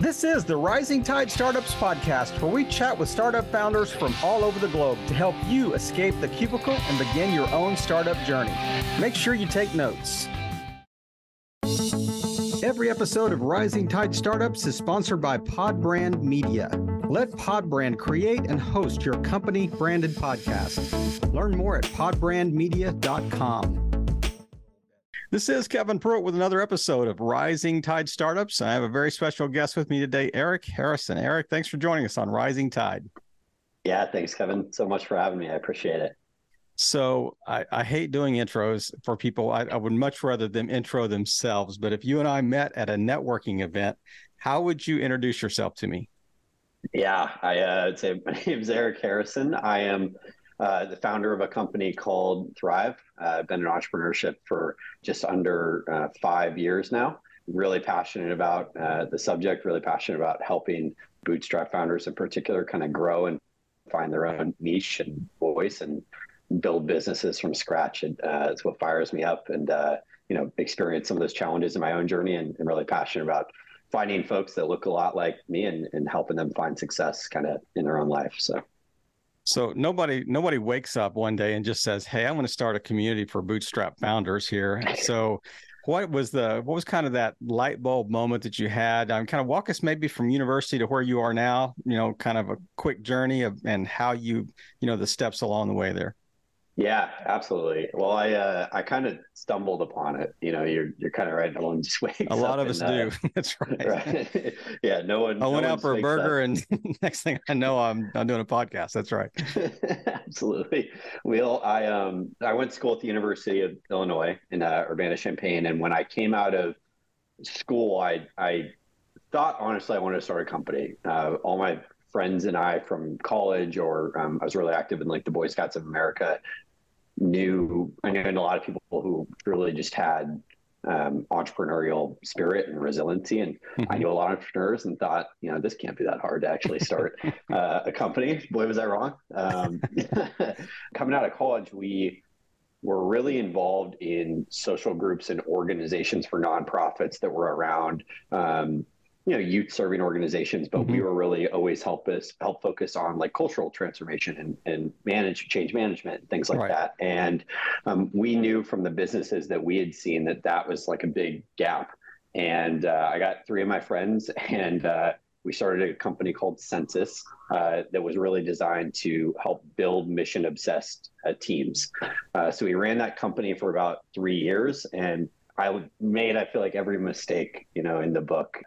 This is the Rising Tide Startups podcast, where we chat with startup founders from all over the globe to help you escape the cubicle and begin your own startup journey. Make sure you take notes. Every episode of Rising Tide Startups is sponsored by PodBrand Media. Let PodBrand create and host your company-branded podcast. Learn more at podbrandmedia.com. This is Kevin Pruitt with another episode of Rising Tide Startups. I have a very special guest with me today, Eric Harrison. Eric, thanks for joining us on Rising Tide. Yeah, thanks, Kevin, so much for having me. I appreciate it. So I hate doing intros for people. I would much rather them intro themselves. But if you and I met at a networking event, how would you introduce yourself to me? Yeah, I'd say my name is Eric Harrison. I am the founder of a company called Thrive. I've been in entrepreneurship for just under 5 years now. Really passionate about the subject, really passionate about helping bootstrap founders in particular kind of grow and find their own niche and voice and build businesses from scratch. And it's what fires me up, and experience some of those challenges in my own journey, and really passionate about finding folks that look a lot like me and helping them find success kind of in their own life. So nobody wakes up one day and just says, "Hey, I'm going to start a community for bootstrap founders here." So what was kind of that light bulb moment that you had? Kind of walk us maybe from university to where you are now, kind of a quick journey of, and how the steps along the way there. Yeah, absolutely. Well, I kind of stumbled upon it. You're kind of right. No one just wakes up. A lot of us do. That's right. Right. Yeah, no one. I went out for a burger, and next thing I know, I'm doing a podcast. That's right. Absolutely. Well, I went to school at the University of Illinois in Urbana-Champaign, and when I came out of school, I thought honestly I wanted to start a company. All my friends and I from college, or I was really active in like the Boy Scouts of America. I knew a lot of people who really just had entrepreneurial spirit and resiliency. And I knew a lot of entrepreneurs and thought, this can't be that hard to actually start a company. Boy, was I wrong. Coming out of college, we were really involved in social groups and organizations for nonprofits that were around, youth serving organizations, but we were really always help focus on like cultural transformation and change management and things like that. And we knew from the businesses that we had seen that was like a big gap. And I got three of my friends, and we started a company called Census that was really designed to help build mission obsessed teams. So we ran that company for about 3 years, and I feel like every mistake, in the book,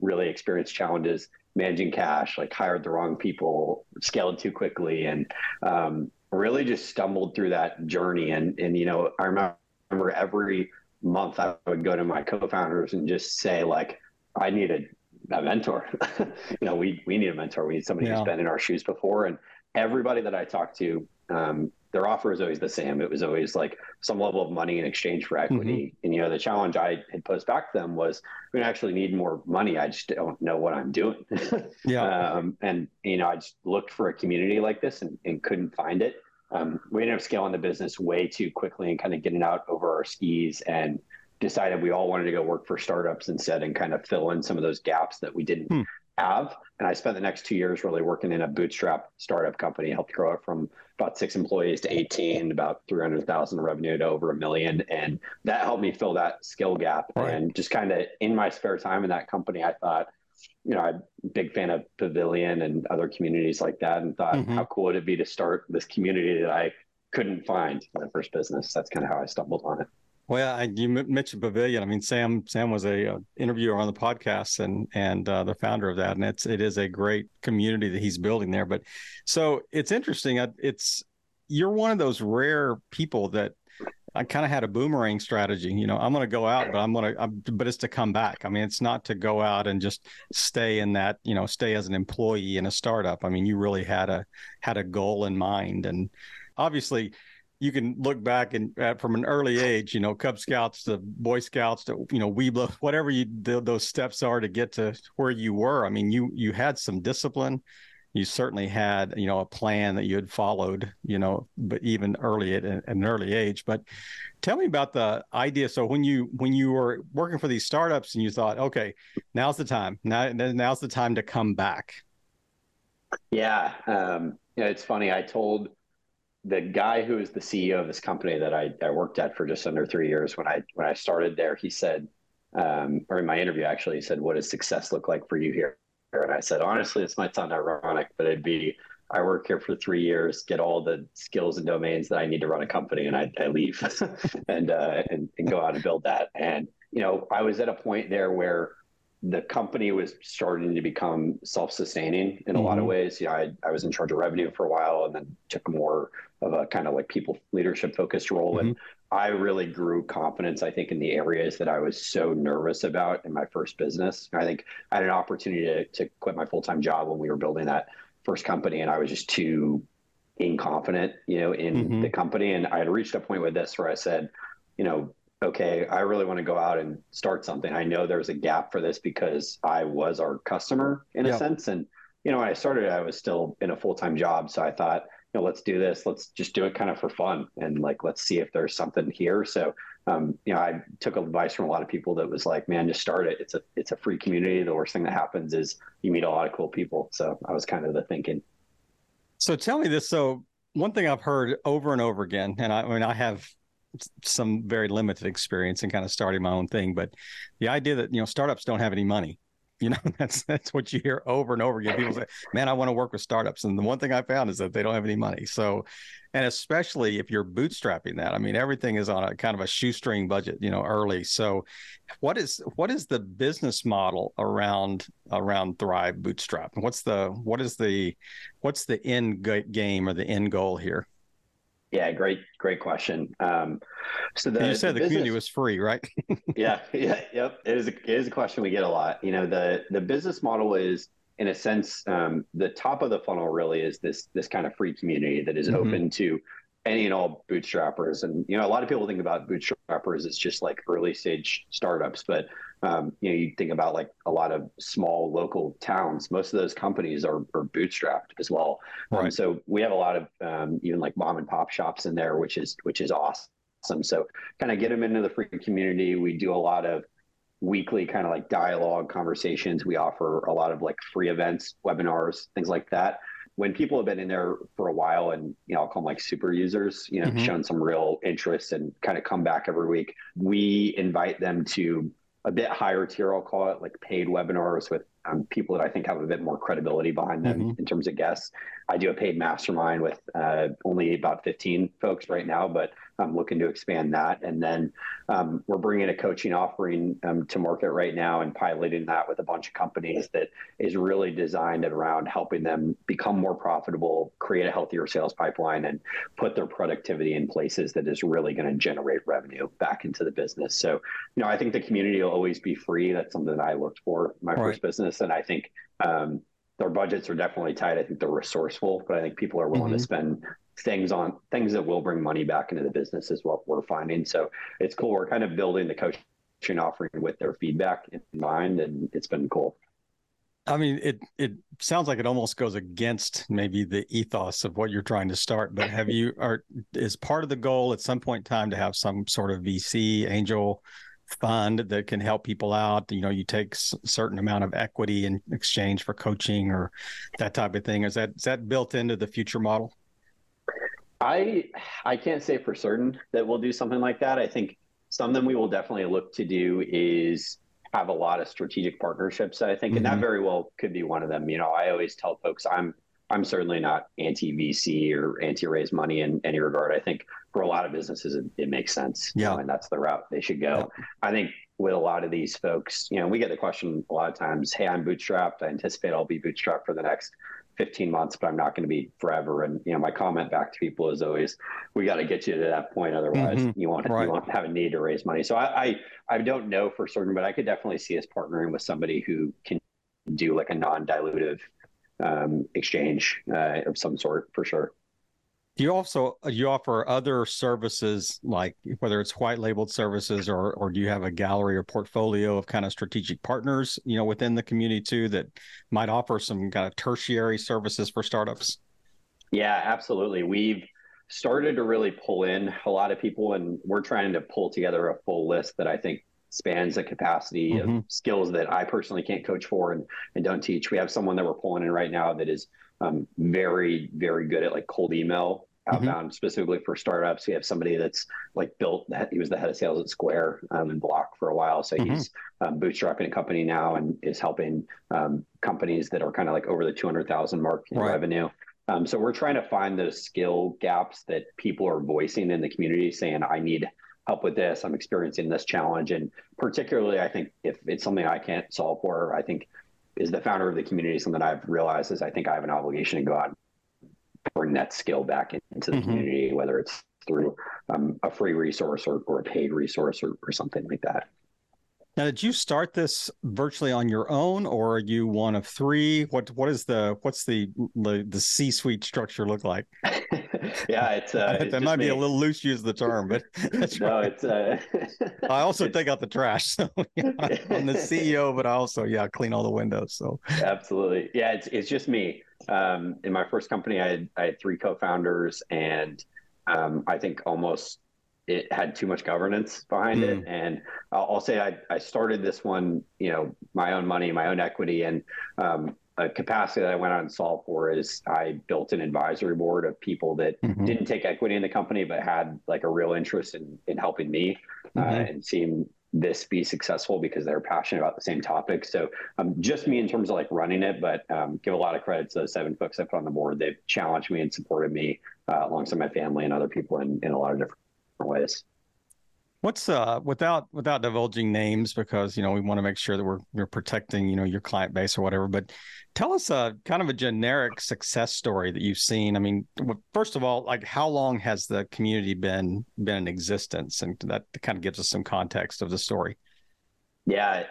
really experienced challenges, managing cash, like hired the wrong people, scaled too quickly, and really just stumbled through that journey. And, I remember every month I would go to my co-founders and just say, like, I need a mentor. We need a mentor. We need somebody who's been in our shoes before. And everybody that I talked to, their offer was always the same. It was always like some level of money in exchange for equity. And, the challenge I had posed back to them was, we don't actually need more money. I just don't know what I'm doing. I just looked for a community like this and couldn't find it. We ended up scaling the business way too quickly and kind of getting out over our skis, and decided we all wanted to go work for startups instead and kind of fill in some of those gaps that we didn't have. And I spent the next 2 years really working in a bootstrap startup company, helped grow it from about 6 employees to 18, about 300,000 revenue to over $1 million. And that helped me fill that skill gap. And just kind of in my spare time in that company, I thought, I'm a big fan of Pavilion and other communities like that, and thought, how cool would it be to start this community that I couldn't find in my first business? That's kind of how I stumbled on it. Well, you mentioned Pavilion. Sam was a interviewer on the podcast and the founder of that, and it is a great community that he's building there. But so it's interesting. You're one of those rare people that I kind of had a boomerang strategy. I'm going to go out, but but it's to come back. It's not to go out and just stay in that. Stay as an employee in a startup. You really had a goal in mind, and obviously, you can look back and from an early age, Cub Scouts to Boy Scouts to, Weeblo, whatever those steps are to get to where you were. You had some discipline, you certainly had, you know, a plan that you had followed, you know, but even early at an early age. But tell me about the idea. So when you were working for these startups and you thought, okay, now's the time. Now's the time to come back. Yeah. Yeah, it's funny. I told the guy who is the CEO of this company that I worked at for just under 3 years when I started there, he said, or in my interview, actually, he said, "What does success look like for you here?" And I said, honestly, this might sound ironic, but it'd be, I work here for 3 years, get all the skills and domains that I need to run a company, and I leave and go out and build that. And, you know, I was at a point there where the company was starting to become self-sustaining in a lot of ways. You know, I was in charge of revenue for a while and then took more of a kind of like people leadership focused role. And I really grew confidence, I think, in the areas that I was so nervous about in my first business. I think I had an opportunity to quit my full-time job when we were building that first company, and I was just too inconfident, you know, in the company. And I had reached a point with this where I said, you know, okay, I really want to go out and start something. I know there's a gap for this because I was our customer in a sense. And, you know, when I started, I was still in a full-time job. So I thought, you know, let's do this. Let's just do it kind of for fun. And like, let's see if there's something here. So, you know, I took advice from a lot of people that was like, man, just start it. It's a free community. The worst thing that happens is you meet a lot of cool people. So I was kind of the thinking. So tell me this. So one thing I've heard over and over again, and I have some very limited experience in kind of starting my own thing, but the idea that, you know, startups don't have any money. You know, that's what you hear over and over again. People say, man, I want to work with startups. And the one thing I found is that they don't have any money. So, and especially if you're bootstrapping that, I mean, everything is on a kind of a shoestring budget, you know, early. So what is the business model around Thrive Bootstrap? And what's the end game or the end goal here? Yeah, great question. So you said the community was free, right? Yeah, yep. It is a question we get a lot. You know, the business model is, in a sense, the top of the funnel really is this kind of free community that is open to any and all bootstrappers. And, you know, a lot of people think about bootstrappers as just like early stage startups, but you know, you think about like a lot of small local towns. Most of those companies are bootstrapped as well. Right. So we have a lot of even like mom and pop shops in there, which is awesome. So kind of get them into the free community. We do a lot of weekly kind of like dialogue conversations. We offer a lot of like free events, webinars, things like that. When people have been in there for a while and, you know, I'll call them like super users, you know, shown some real interest and kind of come back every week, we invite them to a bit higher tier, I'll call it, like paid webinars with people that I think have a bit more credibility behind them in terms of guests. I do a paid mastermind with only about 15 folks right now, but I'm looking to expand that. And then we're bringing a coaching offering to market right now and piloting that with a bunch of companies that is really designed around helping them become more profitable, create a healthier sales pipeline, and put their productivity in places that is really going to generate revenue back into the business. So, you know, I think the community will always be free. That's something that I looked for in my first business. And I think their budgets are definitely tight. I think they're resourceful, but I think people are willing to spend things that will bring money back into the business is what we're finding. So it's cool. We're kind of building the coaching offering with their feedback in mind, and it's been cool. I mean, it sounds like it almost goes against maybe the ethos of what you're trying to start, but is part of the goal at some point in time to have some sort of VC angel fund that can help people out? You know, you take a certain amount of equity in exchange for coaching or that type of thing. Is that built into the future model? I can't say for certain that we'll do something like that. I think something we will definitely look to do is have a lot of strategic partnerships, I think, and that very well could be one of them. You know, I always tell folks I'm certainly not anti-VC or anti-raise money in any regard. I think for a lot of businesses, it makes sense. Yeah. And that's the route they should go. Yeah. I think with a lot of these folks, you know, we get the question a lot of times, hey, I'm bootstrapped. I anticipate I'll be bootstrapped for the next 15 months, but I'm not going to be forever. And, you know, my comment back to people is always, we got to get you to that point. Otherwise you won't have a need to raise money. So I don't know for certain, but I could definitely see us partnering with somebody who can do like a non-dilutive exchange of some sort for sure. You offer other services, like whether it's white labeled services, or do you have a gallery or portfolio of kind of strategic partners, you know, within the community too, that might offer some kind of tertiary services for startups? Yeah, absolutely. We've started to really pull in a lot of people, and we're trying to pull together a full list that I think spans the capacity of skills that I personally can't coach for and don't teach. We have someone that we're pulling in right now that is very, very good at like cold email outbound, specifically for startups. We have somebody that's like he was the head of sales at Square and Block for a while. So he's bootstrapping a company now and is helping companies that are kind of like over the 200,000 mark in revenue. So we're trying to find those skill gaps that people are voicing in the community, saying, I need help with this. I'm experiencing this challenge. And particularly, I think if it's something I can't solve for, I think is the founder of the community, something I've realized is I think I have an obligation to go out and bring that skill back into the community, whether it's through a free resource or a paid resource or something like that. Now, did you start this virtually on your own, or are you one of three? What's the C-suite structure look like? Yeah, that might be a little loose use of the term, but that's right. I also take out the trash. So yeah, I'm the CEO, but I also clean all the windows. So absolutely, yeah, it's just me. In my first company, I had three co-founders, and I think almost. It had too much governance behind it. And I'll say I started this one, you know, my own money, my own equity, and a capacity that I went out and solved for is I built an advisory board of people that didn't take equity in the company, but had like a real interest in helping me and seeing this be successful because they're passionate about the same topic. So just me in terms of like running it, but give a lot of credit to those seven folks I put on the board. They've challenged me and supported me alongside my family and other people in a lot of different ways. What's without divulging names, because you know we want to make sure that we're protecting, you know, your client base or whatever, but tell us a kind of a generic success story that you've seen. I mean, first of all, like how long has the community been in existence, and that kind of gives us some context of the story. Yeah,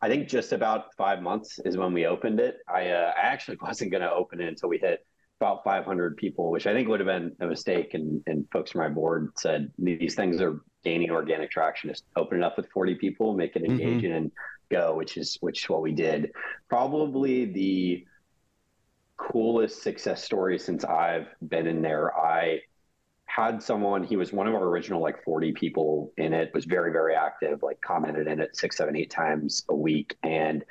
I think just about 5 months is when we opened it. I actually wasn't going to open it until we hit about 500 people, which I think would have been a mistake. And folks from my board said, these things are gaining organic traction. Just open it up with 40 people, make it engaging and go, which is what we did. Probably the coolest success story since I've been in there. I had someone, he was one of our original like 40 people in it, was very, very active, like commented in it 6, 7, 8 times a week. And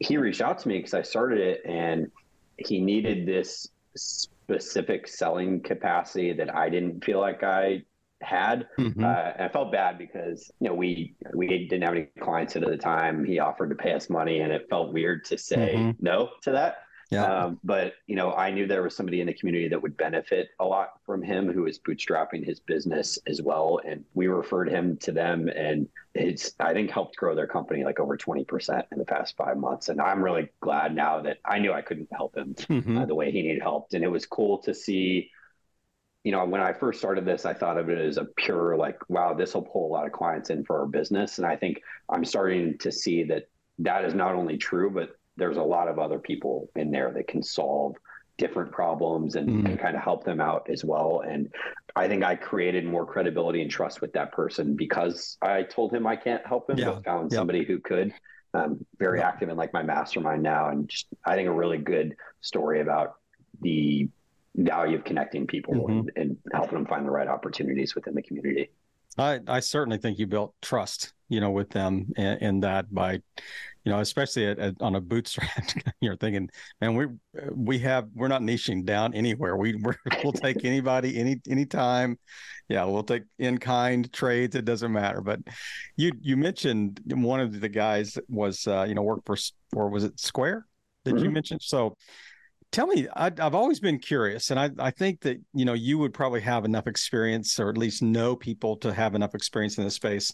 he reached out to me because I started it and he needed this specific selling capacity that I didn't feel like I had. And I felt bad because, you know, we didn't have any clients at the time. He offered to pay us money and it felt weird to say no to that. Yeah. But, you know, I knew there was somebody in the community that would benefit a lot from him who was bootstrapping his business as well. And we referred him to them, and it's, I think, helped grow their company like over 20% in the past 5 months. And I'm really glad now that I knew I couldn't help him the way he needed help. And it was cool to see, you know, when I first started this, I thought of it as a pure like, wow, this will pull a lot of clients in for our business. And I think I'm starting to see that is not only true, but there's a lot of other people in there that can solve different problems and kind of help them out as well. And I think I created more credibility and trust with that person because I told him I can't help him, but found somebody who could. Very active in like my mastermind now. And just, I think a really good story about the value of connecting people and helping them find the right opportunities within the community. I certainly think you built trust, you know, with them in that by, you know, especially on a bootstrap, you're thinking, man, we're not niching down anywhere. We'll take anybody, any time. Yeah. We'll take in-kind trades. It doesn't matter. But you mentioned one of the guys was, you know, worked for was it Square that you mentioned? So tell me, I've always been curious, and I think that, you know, you would probably have enough experience, or at least know people to have enough experience in this space.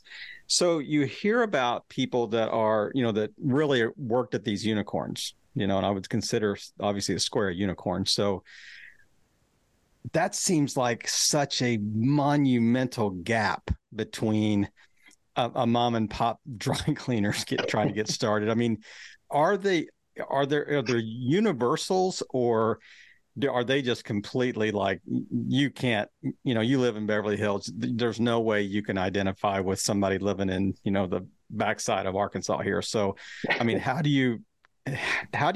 So you hear about people that are, you know, that really worked at these unicorns, you know, and I would consider obviously a Square a unicorn. So that seems like such a monumental gap between a mom and pop dry cleaners trying to get started. I mean, are there universals, or are they just completely like, you can't, you know, you live in Beverly Hills, there's no way you can identify with somebody living in, you know, the backside of Arkansas here. So, I mean, how do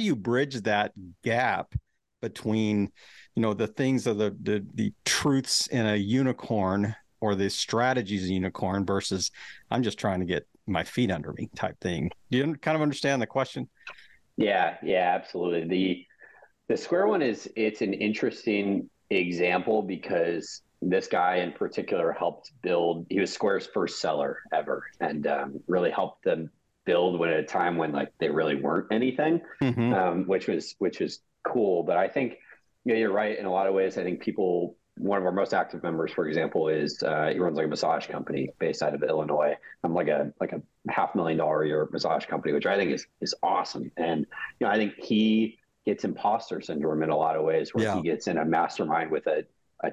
you bridge that gap between, you know, the things of the truths in a unicorn or the strategies in a unicorn versus I'm just trying to get my feet under me type thing? Do you kind of understand the question? Yeah, absolutely. The Square one it's an interesting example because this guy in particular helped build, he was Square's first seller ever, and really helped them build when at a time when like they really weren't anything, mm-hmm. which was cool. But I think, you know, you're right in a lot of ways. I think people, one of our most active members, for example, is he runs like a massage company based out of Illinois. I'm like a $500,000 a year massage company, which I think is awesome. And, you know, I think he gets imposter syndrome in a lot of ways where he gets in a mastermind with a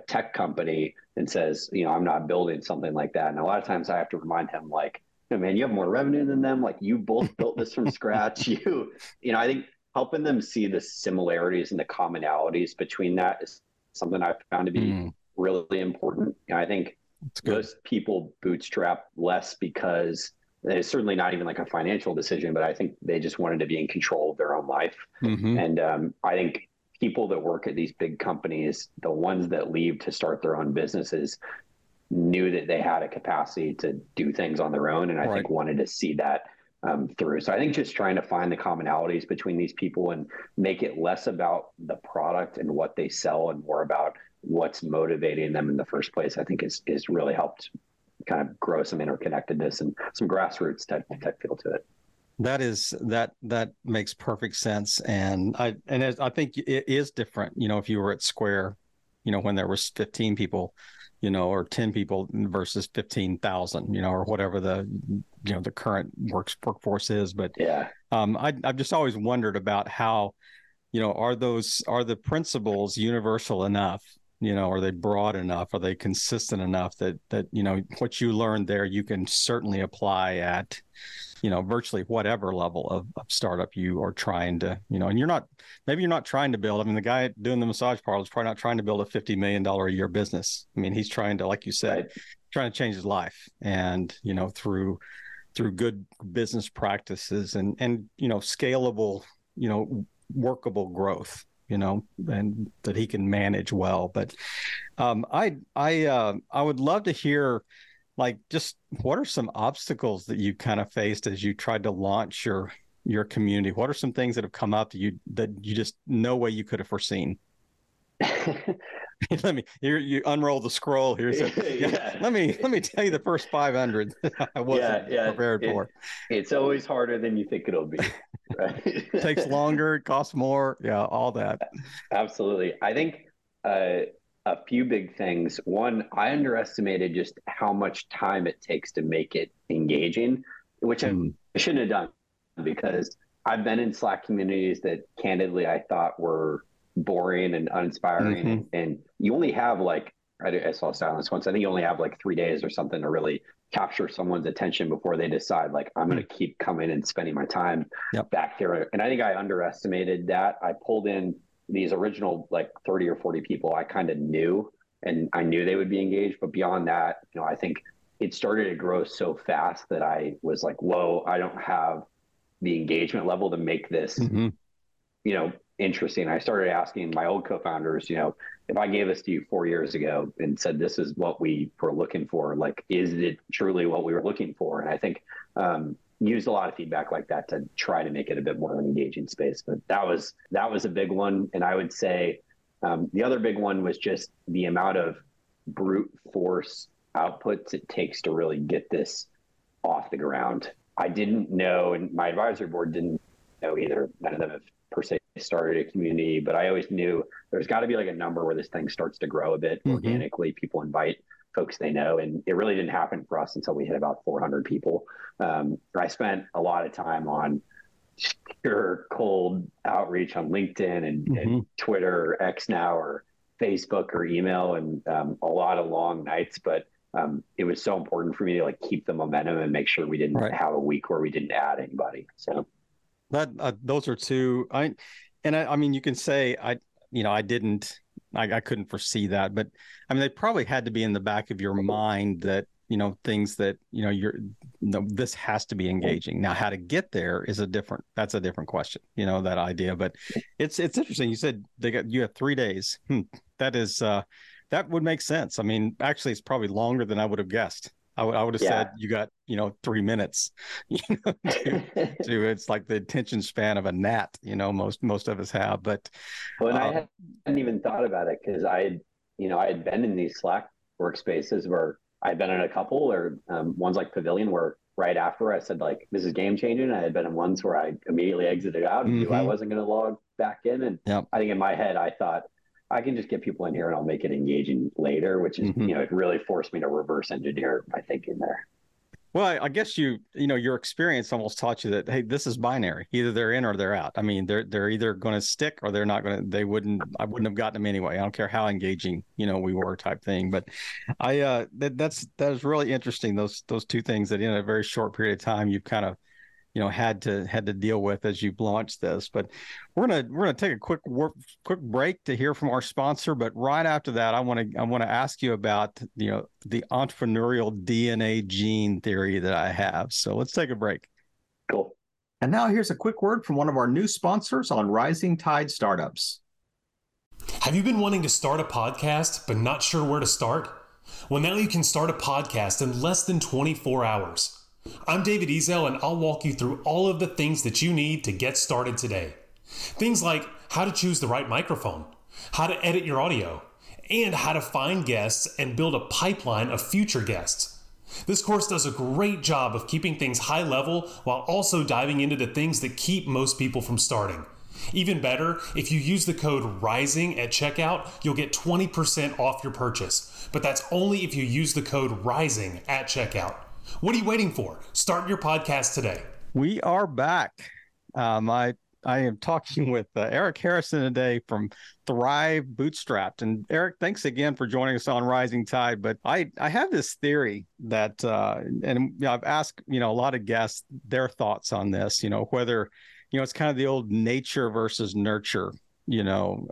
tech company and says, you know, I'm not building something like that. And a lot of times I have to remind him, like, no, man, you have more revenue than them. Like, you both built this from scratch. You know, I think helping them see the similarities and the commonalities between that is something I've found to be really important. And I think most people bootstrap less because it's certainly not even like a financial decision, but I think they just wanted to be in control of their own life. Mm-hmm. And I think people that work at these big companies, the ones that leave to start their own businesses, knew that they had a capacity to do things on their own. And I think wanted to see that through. So I think just trying to find the commonalities between these people and make it less about the product and what they sell and more about what's motivating them in the first place, I think is really helped kind of grow some interconnectedness and some grassroots type feel to it. That makes perfect sense. And I think it is different, you know, if you were at Square, you know, when there was 15 people, you know, or 10 people versus 15,000, you know, or whatever the current workforce is. But I've just always wondered about how, you know, are the principles universal enough? You know, are they broad enough? Are they consistent enough that, you know, what you learned there, you can certainly apply at, you know, virtually whatever level of startup you are trying to, you know, and maybe you're not trying to build. I mean, the guy doing the massage parlor is probably not trying to build a $50 million a year business. I mean, he's trying to, like you said, trying to change his life and, you know, through good business practices and, you know, scalable, you know, workable growth, you know, and that he can manage well. But I would love to hear, like, just what are some obstacles that you kind of faced as you tried to launch your community? What are some things that have come up that you just no way you could have foreseen? You unroll the scroll here. So, let me tell you the first 500 I wasn't prepared for. It's always harder than you think it'll be. Right? It takes longer, it costs more. Yeah, all that. Absolutely. I think a few big things. One, I underestimated just how much time it takes to make it engaging, which I shouldn't have done, because I've been in Slack communities that candidly I thought were boring and uninspiring, mm-hmm. and you only have like, I saw silence once, I think you only have like 3 days or something to really capture someone's attention before they decide, like, I'm going to keep coming and spending my time back here. And I think I underestimated that. I pulled in these original like 30 or 40 people I kind of knew, and I knew they would be engaged, but beyond that, you know, I think it started to grow so fast that I was like, whoa, I don't have the engagement level to make this, mm-hmm. you know, interesting. I started asking my old co-founders, you know, if I gave this to you 4 years ago and said, this is what we were looking for, like, is it truly what we were looking for? And I think used a lot of feedback like that to try to make it a bit more of an engaging space. But that was a big one. And I would say the other big one was just the amount of brute force outputs it takes to really get this off the ground. I didn't know, and my advisory board didn't know either. None of them have per se started a community, but I always knew there's got to be like a number where this thing starts to grow a bit organically. People invite folks they know, and it really didn't happen for us until we hit about 400 people. I spent a lot of time on pure cold outreach on LinkedIn and Twitter, or X now, or Facebook, or email, and a lot of long nights, but it was so important for me to like keep the momentum and make sure we didn't have a week where we didn't add anybody. So that those are two. I mean, you can say I you know, I couldn't foresee that, but I mean, they probably had to be in the back of your mind that, you know, things that, you know, this has to be engaging. Now, how to get there is that's a different question, you know, that idea, but it's interesting. You said you have 3 days. That is, that would make sense. I mean, actually it's probably longer than I would have guessed. I would have said you got, you know, 3 minutes, you know, it's like the attention span of a gnat, you know, most of us have, but. Well, and I hadn't even thought about it because I had been in these Slack workspaces where I'd been in a couple or ones like Pavilion where right after I said like, this is game changing. I had been in ones where I immediately exited out and knew I wasn't going to log back in. And I think in my head, I thought, I can just get people in here and I'll make it engaging later, which is, you know, it really forced me to reverse engineer my thinking there. Well, I guess your experience almost taught you that, hey, this is binary. Either they're in or they're out. I mean, they're either going to stick or they're not going to, I wouldn't have gotten them anyway. I don't care how engaging, you know, we were type thing, but that is really interesting. Those two things that in a very short period of time, you've kind of, you know, had to deal with as you've launched this. But we're gonna take a quick break to hear from our sponsor. But right after that, I wanna ask you about, you know, the entrepreneurial DNA gene theory that I have. So let's take a break. Cool. And now here's a quick word from one of our new sponsors on Rising Tide Startups. Have you been wanting to start a podcast but not sure where to start? Well, now you can start a podcast in less than 24 hours. I'm David Ezel, and I'll walk you through all of the things that you need to get started today. Things like how to choose the right microphone, how to edit your audio, and how to find guests and build a pipeline of future guests. This course does a great job of keeping things high level while also diving into the things that keep most people from starting. Even better, if you use the code RISING at checkout, you'll get 20% off your purchase. But that's only if you use the code RISING at checkout. What are you waiting for? Start your podcast today. We are back. I am talking with Eric Harrison today from Thrive Bootstrapped. And Eric, thanks again for joining us on Rising Tide. But I have this theory that, and you know, I've asked, you know, a lot of guests their thoughts on this, you know, whether, you know, it's kind of the old nature versus nurture, you know,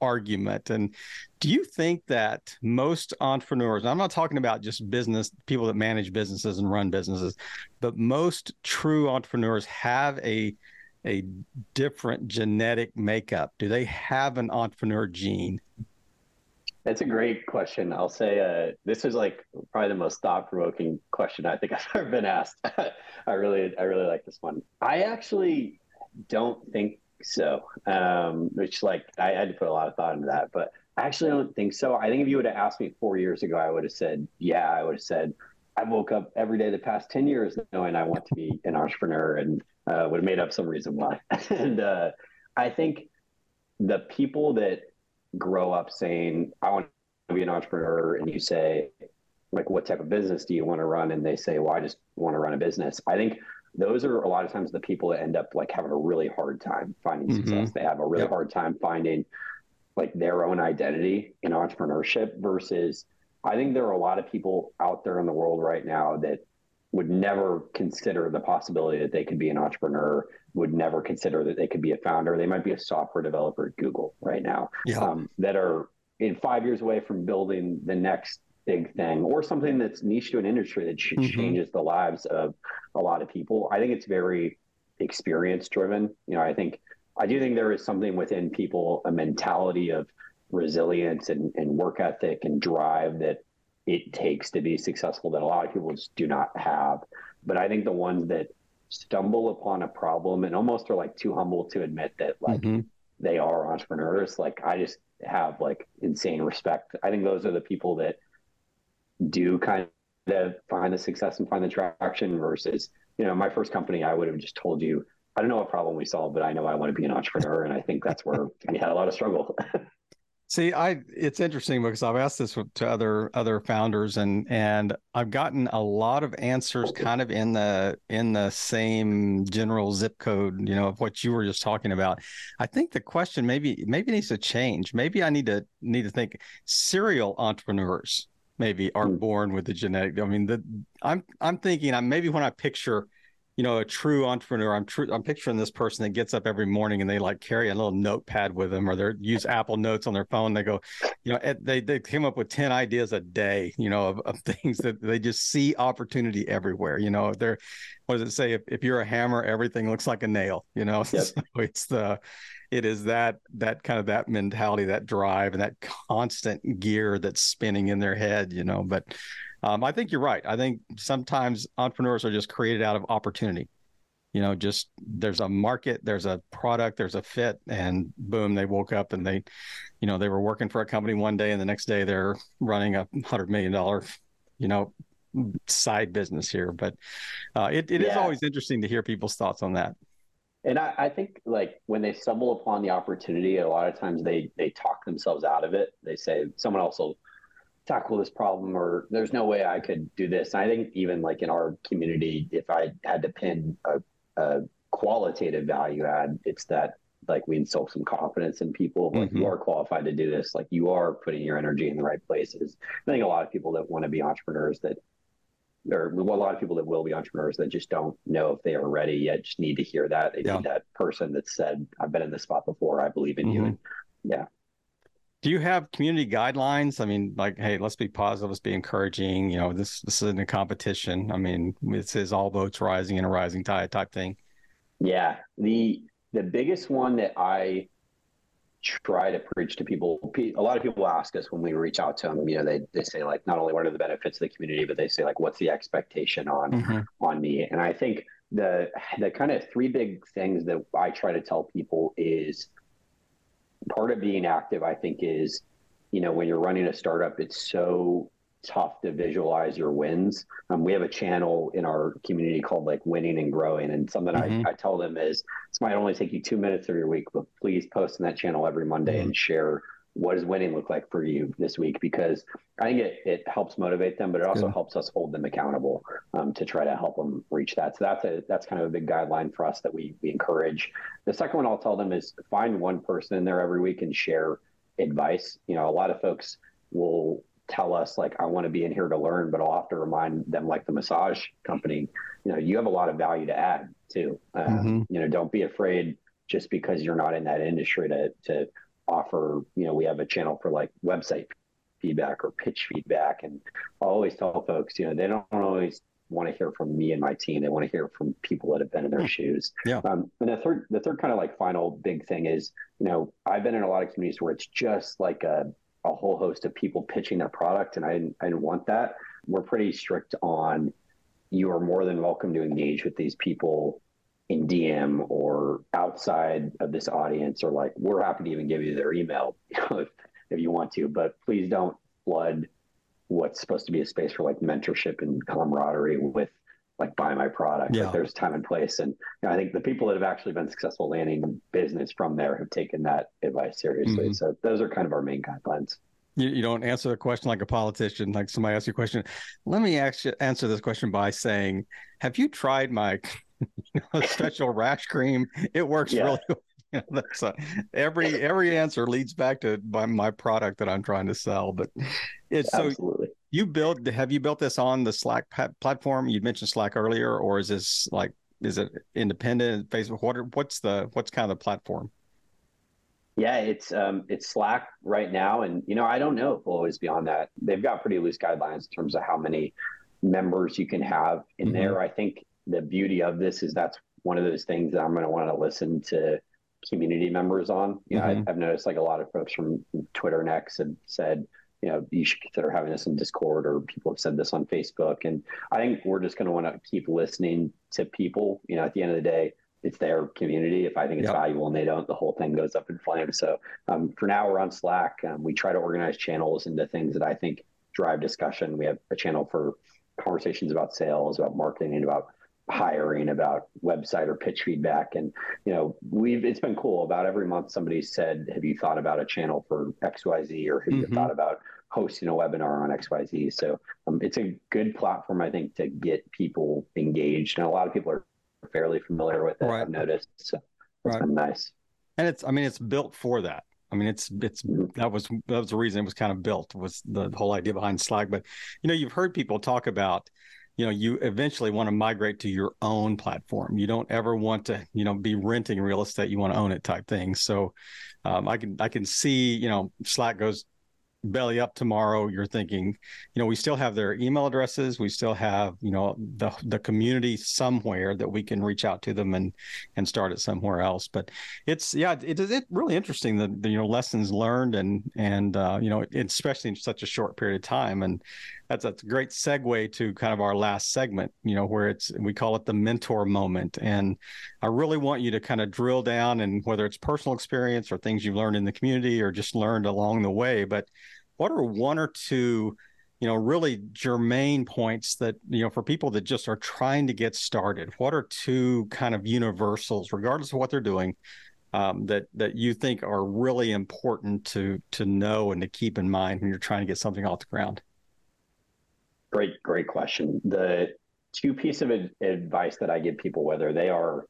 argument. And do you think that most entrepreneurs, and I'm not talking about just business, people that manage businesses and run businesses, but most true entrepreneurs have a different genetic makeup? Do they have an entrepreneur gene? That's a great question. I'll say this is like probably the most thought-provoking question I think I've ever been asked. I really like this one. I actually don't think so, which like I had to put a lot of thought into that, but I actually don't think so. I think if you would have asked me 4 years ago, I would have said I woke up every day the past 10 years knowing I want to be an entrepreneur, and would have made up some reason why. And I think the people that grow up saying I want to be an entrepreneur, and you say like, what type of business do you want to run? And they say, well, I just want to run a business. I think those are a lot of times the people that end up like having a really hard time finding success. They have a really hard time finding like their own identity in entrepreneurship, versus I think there are a lot of people out there in the world right now that would never consider the possibility that they could be an entrepreneur, would never consider that they could be a founder. They might be a software developer at Google right now, that are in 5 years away from building the next big thing or something that's niche to an industry that changes the lives of a lot of people. I think it's very experience driven. You know, I do think there is something within people, a mentality of resilience and work ethic and drive that it takes to be successful that a lot of people just do not have. But I think the ones that stumble upon a problem and almost are like too humble to admit that like they are entrepreneurs, like I just have like insane respect. I think those are the people that do kind of find the success and find the traction, versus, you know, my first company, I would have just told you, I don't know what problem we solved, but I know I want to be an entrepreneur. And I think that's where we had a lot of struggle. See, it's interesting because I've asked this to other founders, and I've gotten a lot of answers kind of in the same general zip code, you know, of what you were just talking about. I think the question maybe needs to change. Maybe I need to think serial entrepreneurs maybe are born with the genetic. I mean, I'm thinking maybe when I picture you know, a true entrepreneur, I'm picturing this person that gets up every morning and they like carry a little notepad with them, or they use Apple Notes on their phone. They go, you know, they came up with 10 ideas a day, you know, of things that they just see opportunity everywhere. You know, they're, what does it say? If you're a hammer, everything looks like a nail, you know. Yep. So it is that kind of that mentality, that drive, and that constant gear that's spinning in their head, you know. But I think you're right. I think sometimes entrepreneurs are just created out of opportunity. You know, just there's a market, there's a product, there's a fit, and boom, they woke up and they, you know, they were working for a company one day and the next day they're running a $100 million, you know, side business here. But it is always interesting to hear people's thoughts on that. And I think, like, when they stumble upon the opportunity, a lot of times they talk themselves out of it. They say, someone else will tackle this problem, or there's no way I could do this. And I think even, like, in our community, if I had to pin a qualitative value add, it's that, like, we instill some confidence in people. Like, mm-hmm. You are qualified to do this. Like, you are putting your energy in the right places. I think a lot of people that want to be entrepreneurs that, or a lot of people that will be entrepreneurs that just don't know if they are ready yet, just need to hear that. They need that person that said, I've been in this spot before, I believe in mm-hmm. you. And yeah. Do you have community guidelines? I mean, like, hey, let's be positive, let's be encouraging. You know, this isn't a competition. I mean, this is all boats rising in a rising tide type thing. Yeah. The biggest one that I try to preach to people, a lot of people ask us when we reach out to them, you know, they say, like, not only what are the benefits of the community, but they say, like, what's the expectation on me? And I think the kind of three big things that I try to tell people is, part of being active, I think, is, you know, when you're running a startup, it's so tough to visualize your wins. We have a channel in our community called, like, Winning and Growing, and something I tell them is, this might only take you 2 minutes of your week, but please post in that channel every Monday and share, what does winning look like for you this week? Because I think it helps motivate them, but it also helps us hold them accountable to try to help them reach that. So that's kind of a big guideline for us that we encourage. The second one I'll tell them is, find one person in there every week and share advice. You know, a lot of folks will tell us, like, I want to be in here to learn, but I'll have to remind them, like the massage company, you know, you have a lot of value to add too. You know, don't be afraid just because you're not in that industry to offer, you know, we have a channel for, like, website feedback or pitch feedback. And I always tell folks, you know, they don't always want to hear from me and my team. They want to hear from people that have been in their shoes. Yeah. And the third kind of, like, final big thing is, you know, I've been in a lot of communities where it's just like a whole host of people pitching their product, and I didn't want that. We're pretty strict on, you are more than welcome to engage with these people in DM or outside of this audience, or, like, we're happy to even give you their email, you know, if you want to, but please don't flood what's supposed to be a space for, like, mentorship and camaraderie with, like, buy my product. Yeah. Like, there's time and place. And, you know, I think the people that have actually been successful landing business from there have taken that advice seriously. Mm-hmm. So those are kind of our main guidelines. You don't answer the question like a politician. Like, somebody asks you a question, let me answer this question by saying, have you tried my special rash cream? It works really well. You know, that's every answer leads back to my product that I'm trying to sell. But it's absolutely. So have you built this on the Slack platform? You mentioned Slack earlier, or is this, like, is it independent Facebook? What's kind of the platform? Yeah, it's Slack right now, and, you know, I don't know if we'll always be on that. They've got pretty loose guidelines in terms of how many members you can have in there. I think the beauty of this is that's one of those things that I'm going to want to listen to community members on. You know, I've noticed, like, a lot of folks from Twitter and X have said, you know, you should consider having this in Discord, or people have said this on Facebook. And I think we're just going to want to keep listening to people. You know, at the end of the day, it's their community. If I think it's valuable and they don't, the whole thing goes up in flames. So for now, we're on Slack. We try to organize channels into things that I think drive discussion. We have a channel for conversations about sales, about marketing, about hiring, about website or pitch feedback. And, you know, it's been cool. About every month somebody said, have you thought about a channel for XYZ, or have you thought about hosting a webinar on XYZ? So it's a good platform, I think, to get people engaged. And a lot of people are fairly familiar with it, I've noticed. So it's been nice. And it's, I mean, it's built for that. I mean, that was the reason it was kind of built, was the whole idea behind Slack. But, you know, you've heard people talk about you know, you eventually want to migrate to your own platform. You don't ever want to, you know, be renting real estate. You want to own it type thing. So I can see, you know, Slack goes belly up tomorrow. You're thinking, you know, we still have their email addresses. We still have, you know, the community somewhere that we can reach out to them and start it somewhere else. But it's, yeah, it's really interesting, the you know, lessons learned and you know, especially in such a short period of time. And that's a great segue to kind of our last segment, you know, where we call it the mentor moment. And I really want you to kind of drill down, and whether it's personal experience or things you've learned in the community or just learned along the way, but what are one or two, you know, really germane points that, you know, for people that just are trying to get started? What are two kind of universals, regardless of what they're doing, that you think are really important to know and to keep in mind when you're trying to get something off the ground? Great question. The two piece of advice that I give people, whether they are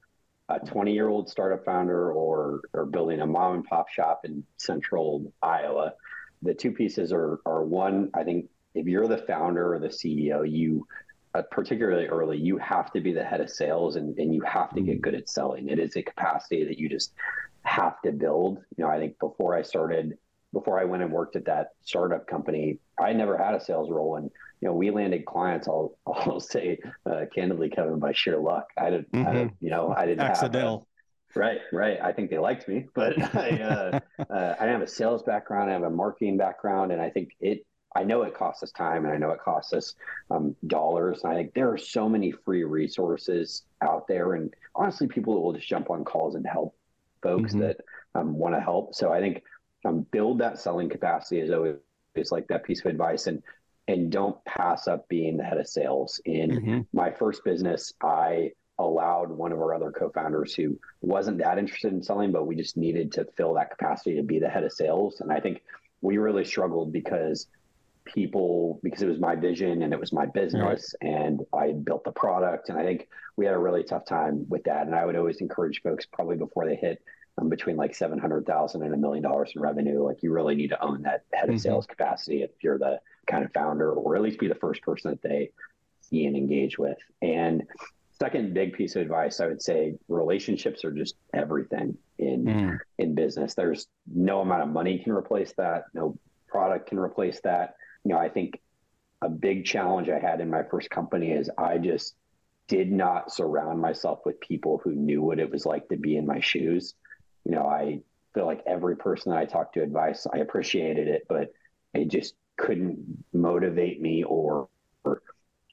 a 20-year-old startup founder or building a mom and pop shop in central Iowa, the two pieces are one, I think if you're the founder or the CEO, you particularly early, you have to be the head of sales and you have to get good at selling. It is a capacity that you just have to build. You know, I think before I went and worked at that startup company, I never had a sales role. And, you know, we landed clients, I'll say candidly, Kevin, by sheer luck. I didn't accidental. Right. I think they liked me, but I have a sales background. I have a marketing background. And I think I know it costs us time, and I know it costs us dollars. And I think there are so many free resources out there. And honestly, people will just jump on calls and help folks that want to help. So I think build that selling capacity is always like that piece of advice, and don't pass up being the head of sales. In my first business, I allowed one of our other co-founders who wasn't that interested in selling, but we just needed to fill that capacity to be the head of sales. And I think we really struggled because it was my vision and it was my business, and I built the product. And I think we had a really tough time with that. And I would always encourage folks, probably before they hit between like $700,000 and $1 million in revenue, like you really need to own that head of sales capacity if you're the kind of founder, or at least be the first person that they see and engage with. And second big piece of advice, I would say relationships are just everything in business. There's no amount of money can replace that. No product can replace that. You know, I think a big challenge I had in my first company is I just did not surround myself with people who knew what it was like to be in my shoes. You know, I feel like every person that I talked to advice, I appreciated it, but it just couldn't motivate me or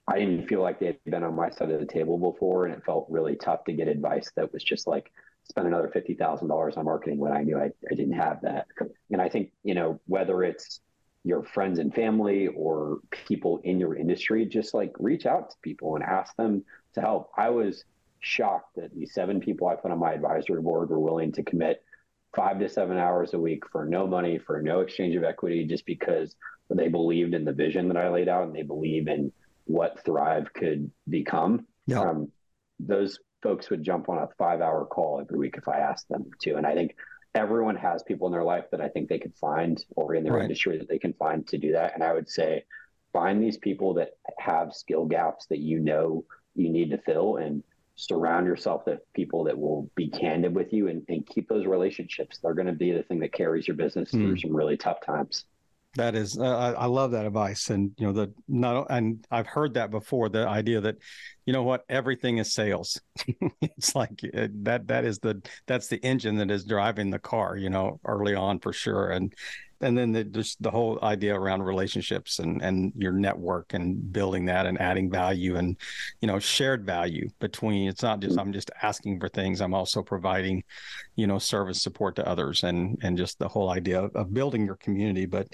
I didn't feel like they had been on my side of the table before, and it felt really tough to get advice that was just like, spend another $50,000 on marketing when I knew I didn't have that. And I think, you know, whether it's your friends and family or people in your industry, just like reach out to people and ask them to help. I was shocked that the 7 people I put on my advisory board were willing to commit 5 to 7 hours a week for no money, for no exchange of equity, just because they believed in the vision that I laid out and they believe in what Thrive could become. Yep. Those folks would jump on a 5-hour call every week if I asked them to. And I think everyone has people in their life that I think they could find, or in their industry that they can find to do that. And I would say, find these people that have skill gaps that you know you need to fill, and surround yourself with people that will be candid with you, and keep those relationships. They're going to be the thing that carries your business through some really tough times. That is, I love that advice. And, you know, and I've heard that before, the idea that, you know what, everything is sales. It's like that's the engine that is driving the car, you know, early on for sure. And then just the whole idea around relationships and your network and building that and adding value and, you know, shared value between, it's not just, I'm just asking for things. I'm also providing, you know, service support to others and just the whole idea of building your community. But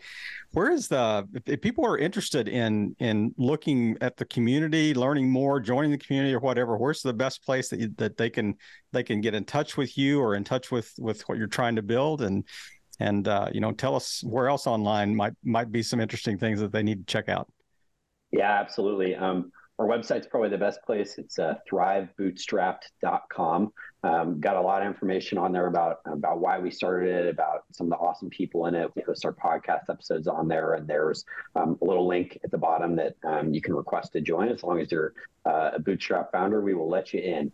if people are interested in looking at the community, learning more, joining the community or whatever, where's the best place that they can get in touch with you or in touch with what you're trying to build? And you know, tell us where else online might be some interesting things that they need to check out. Yeah, absolutely. Our website's probably the best place. It's thrivebootstrapped.com. Got a lot of information on there about why we started it, about some of the awesome people in it. We host our podcast episodes on there, and there's a little link at the bottom that you can request to join. As long as you're a bootstrap founder, we will let you in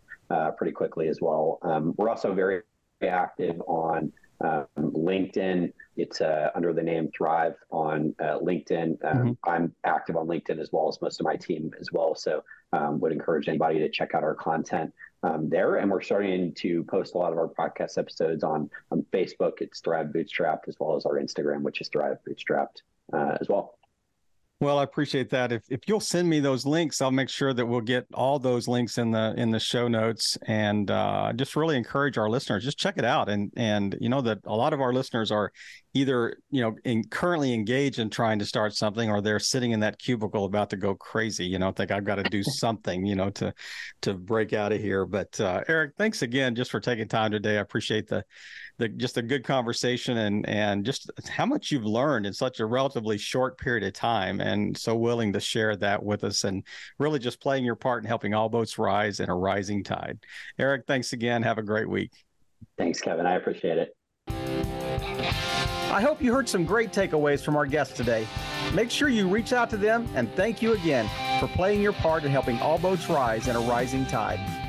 pretty quickly as well. We're also very active on LinkedIn. It's under the name Thrive on LinkedIn. I'm active on LinkedIn as well as most of my team as well. So would encourage anybody to check out our content there. And we're starting to post a lot of our podcast episodes on Facebook. It's Thrive Bootstrapped, as well as our Instagram, which is Thrive Bootstrapped as well. Well, I appreciate that. If you'll send me those links, I'll make sure that we'll get all those links in the show notes, and just really encourage our listeners, just check it out. And you know that a lot of our listeners are either, currently engaged in trying to start something, or they're sitting in that cubicle about to go crazy, think I've got to do something, to break out of here. But Eric, thanks again, just for taking time today. I appreciate just a good conversation and just how much you've learned in such a relatively short period of time, and so willing to share that with us, and really just playing your part in helping all boats rise in a rising tide. Eric, thanks again. Have a great week. Thanks, Kevin. I appreciate it. I hope you heard some great takeaways from our guests today. Make sure you reach out to them, and thank you again for playing your part in helping all boats rise in a rising tide.